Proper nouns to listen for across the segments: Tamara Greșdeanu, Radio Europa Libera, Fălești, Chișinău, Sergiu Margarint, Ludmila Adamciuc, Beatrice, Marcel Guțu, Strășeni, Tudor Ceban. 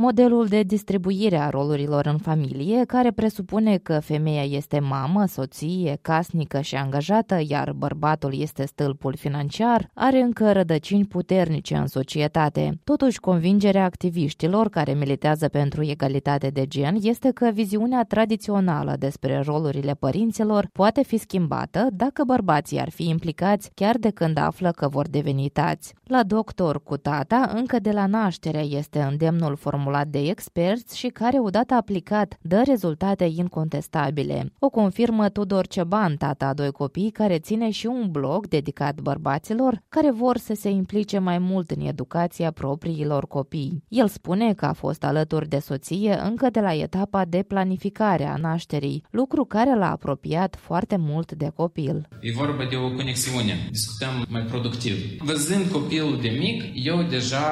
Modelul de distribuire a rolurilor în familie, care presupune că femeia este mamă, soție, casnică și angajată, iar bărbatul este stâlpul financiar, are încă rădăcini puternice în societate. Totuși, convingerea activiștilor care militează pentru egalitate de gen este că viziunea tradițională despre rolurile părinților poate fi schimbată dacă bărbații ar fi implicați chiar de când află că vor deveni tați. La doctor cu tata, încă de la naștere este îndemnul formulat de experți și care, odată aplicat, dă rezultate incontestabile. O confirmă Tudor Ceban, tata a doi copii, care ține și un blog dedicat bărbaților care vor să se implice mai mult în educația propriilor copii. El spune că a fost alături de soție încă de la etapa de planificare a nașterii, lucru care l-a apropiat foarte mult de copil. E vorba de o conexiune. Discutăm mai productiv. Văzând copilul de mic, eu deja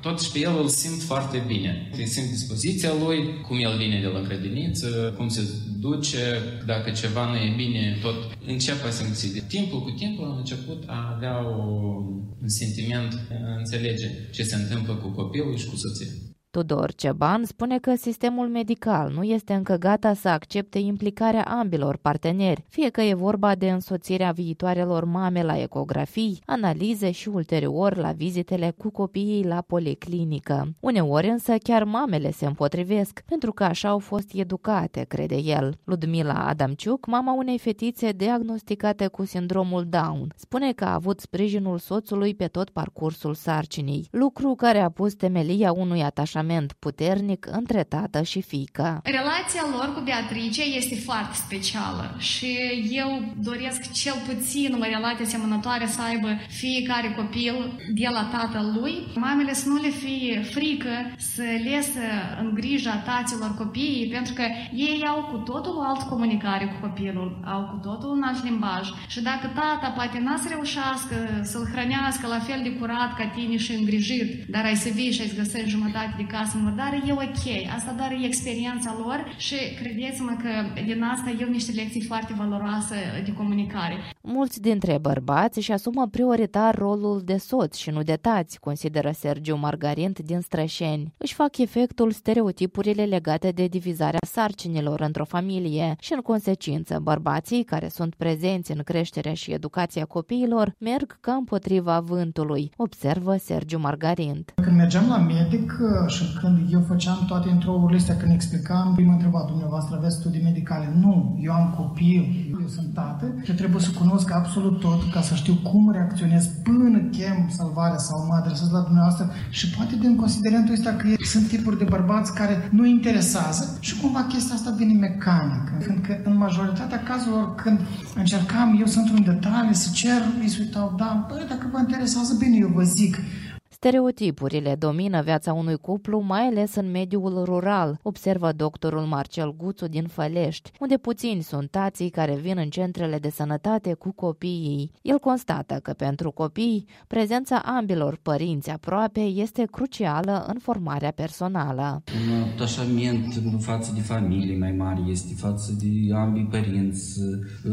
tot pe el îl simt foarte bine. Îi simt dispoziția lui, cum el vine de la grădiniță, cum se duce, dacă ceva nu e bine, tot începe să simți. De timpul cu timpul am început a avea un sentiment, a înțelege ce se întâmplă cu copilul și cu soția. Tudor Ceban spune că sistemul medical nu este încă gata să accepte implicarea ambilor parteneri, fie că e vorba de însoțirea viitoarelor mame la ecografii, analize și ulterior la vizitele cu copiii la policlinică. Uneori însă chiar mamele se împotrivesc, pentru că așa au fost educate, crede el. Ludmila Adamciuc, mama unei fetițe diagnosticate cu sindromul Down, spune că a avut sprijinul soțului pe tot parcursul sarcinii, lucru care a pus temelia unui atașament puternic între tată și fiică. Relația lor cu Beatrice este foarte specială și eu doresc cel puțin o relație asemănătoare să aibă fiecare copil de la tatălui. Mamele să nu le fie frică să lese în grija taților copiii, pentru că ei au cu totul o altă comunicare cu copilul, au cu totul un alt limbaj și dacă tata poate n-a să reușească să-l hrănească la fel de curat ca tine și îngrijit, dar ai să vii și ai găsești jumătate de casă murdară, e ok. Asta doar e experiența lor și credeți-mă că din asta eu niște lecții foarte valoroase de comunicare. Mulți dintre bărbați își asumă prioritar rolul de soț și nu de tați, consideră Sergiu Margarint din Strășeni. Își fac efectul stereotipurile legate de divizarea sarcinilor într-o familie și, în consecință, bărbații care sunt prezenți în creșterea și educația copiilor merg ca împotriva vântului, observă Sergiu Margarint. Când mergeam la medic și când eu făceam toate intro-urile astea, când explicam, mă întreba, dumneavoastră aveți studii medicale? Nu, eu am copil, eu sunt tată și trebuie să cunosc absolut tot ca să știu cum reacționez până chem salvarea sau mă adresez la dumneavoastră și poate din considerentul ăsta că sunt tipuri de bărbați care nu interesează și cumva chestia asta vine mecanică. Fiindcă în majoritatea cazurilor când încercam, eu sunt în detalii, să cer, îi se uitau, da, băi, dacă vă interesează, bine, eu vă zic. Stereotipurile domină viața unui cuplu, mai ales în mediul rural, observă doctorul Marcel Guțu din Fălești, unde puțini sunt tații care vin în centrele de sănătate cu copiii. El constată că pentru copii, prezența ambilor părinți aproape este crucială în formarea personală. Un atașament față de familie mai mare este, față de ambii părinți,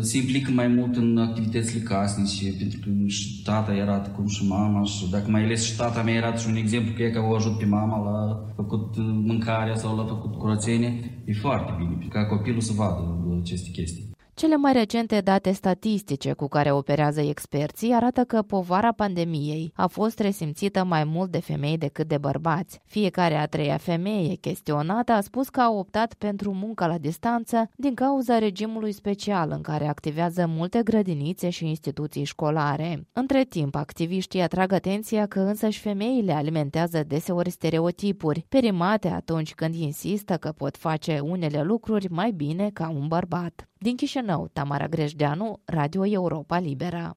se implică mai mult în activitățile casnice, pentru că și tata era cum și mama și dacă mai ales și tata, mea era și un exemplu că e că o ajut pe mama la făcut mâncarea sau la făcut curățenie. E foarte bine ca copilul să vadă aceste chestii. Cele mai recente date statistice cu care operează experții arată că povara pandemiei a fost resimțită mai mult de femei decât de bărbați. Fiecare a treia femeie chestionată a spus că a optat pentru munca la distanță din cauza regimului special în care activează multe grădinițe și instituții școlare. Între timp, activiștii atrag atenția că însăși femeile alimentează deseori stereotipuri, perimate atunci când insistă că pot face unele lucruri mai bine ca un bărbat. Din Chișinău, Tamara Greșdeanu, Radio Europa Libera.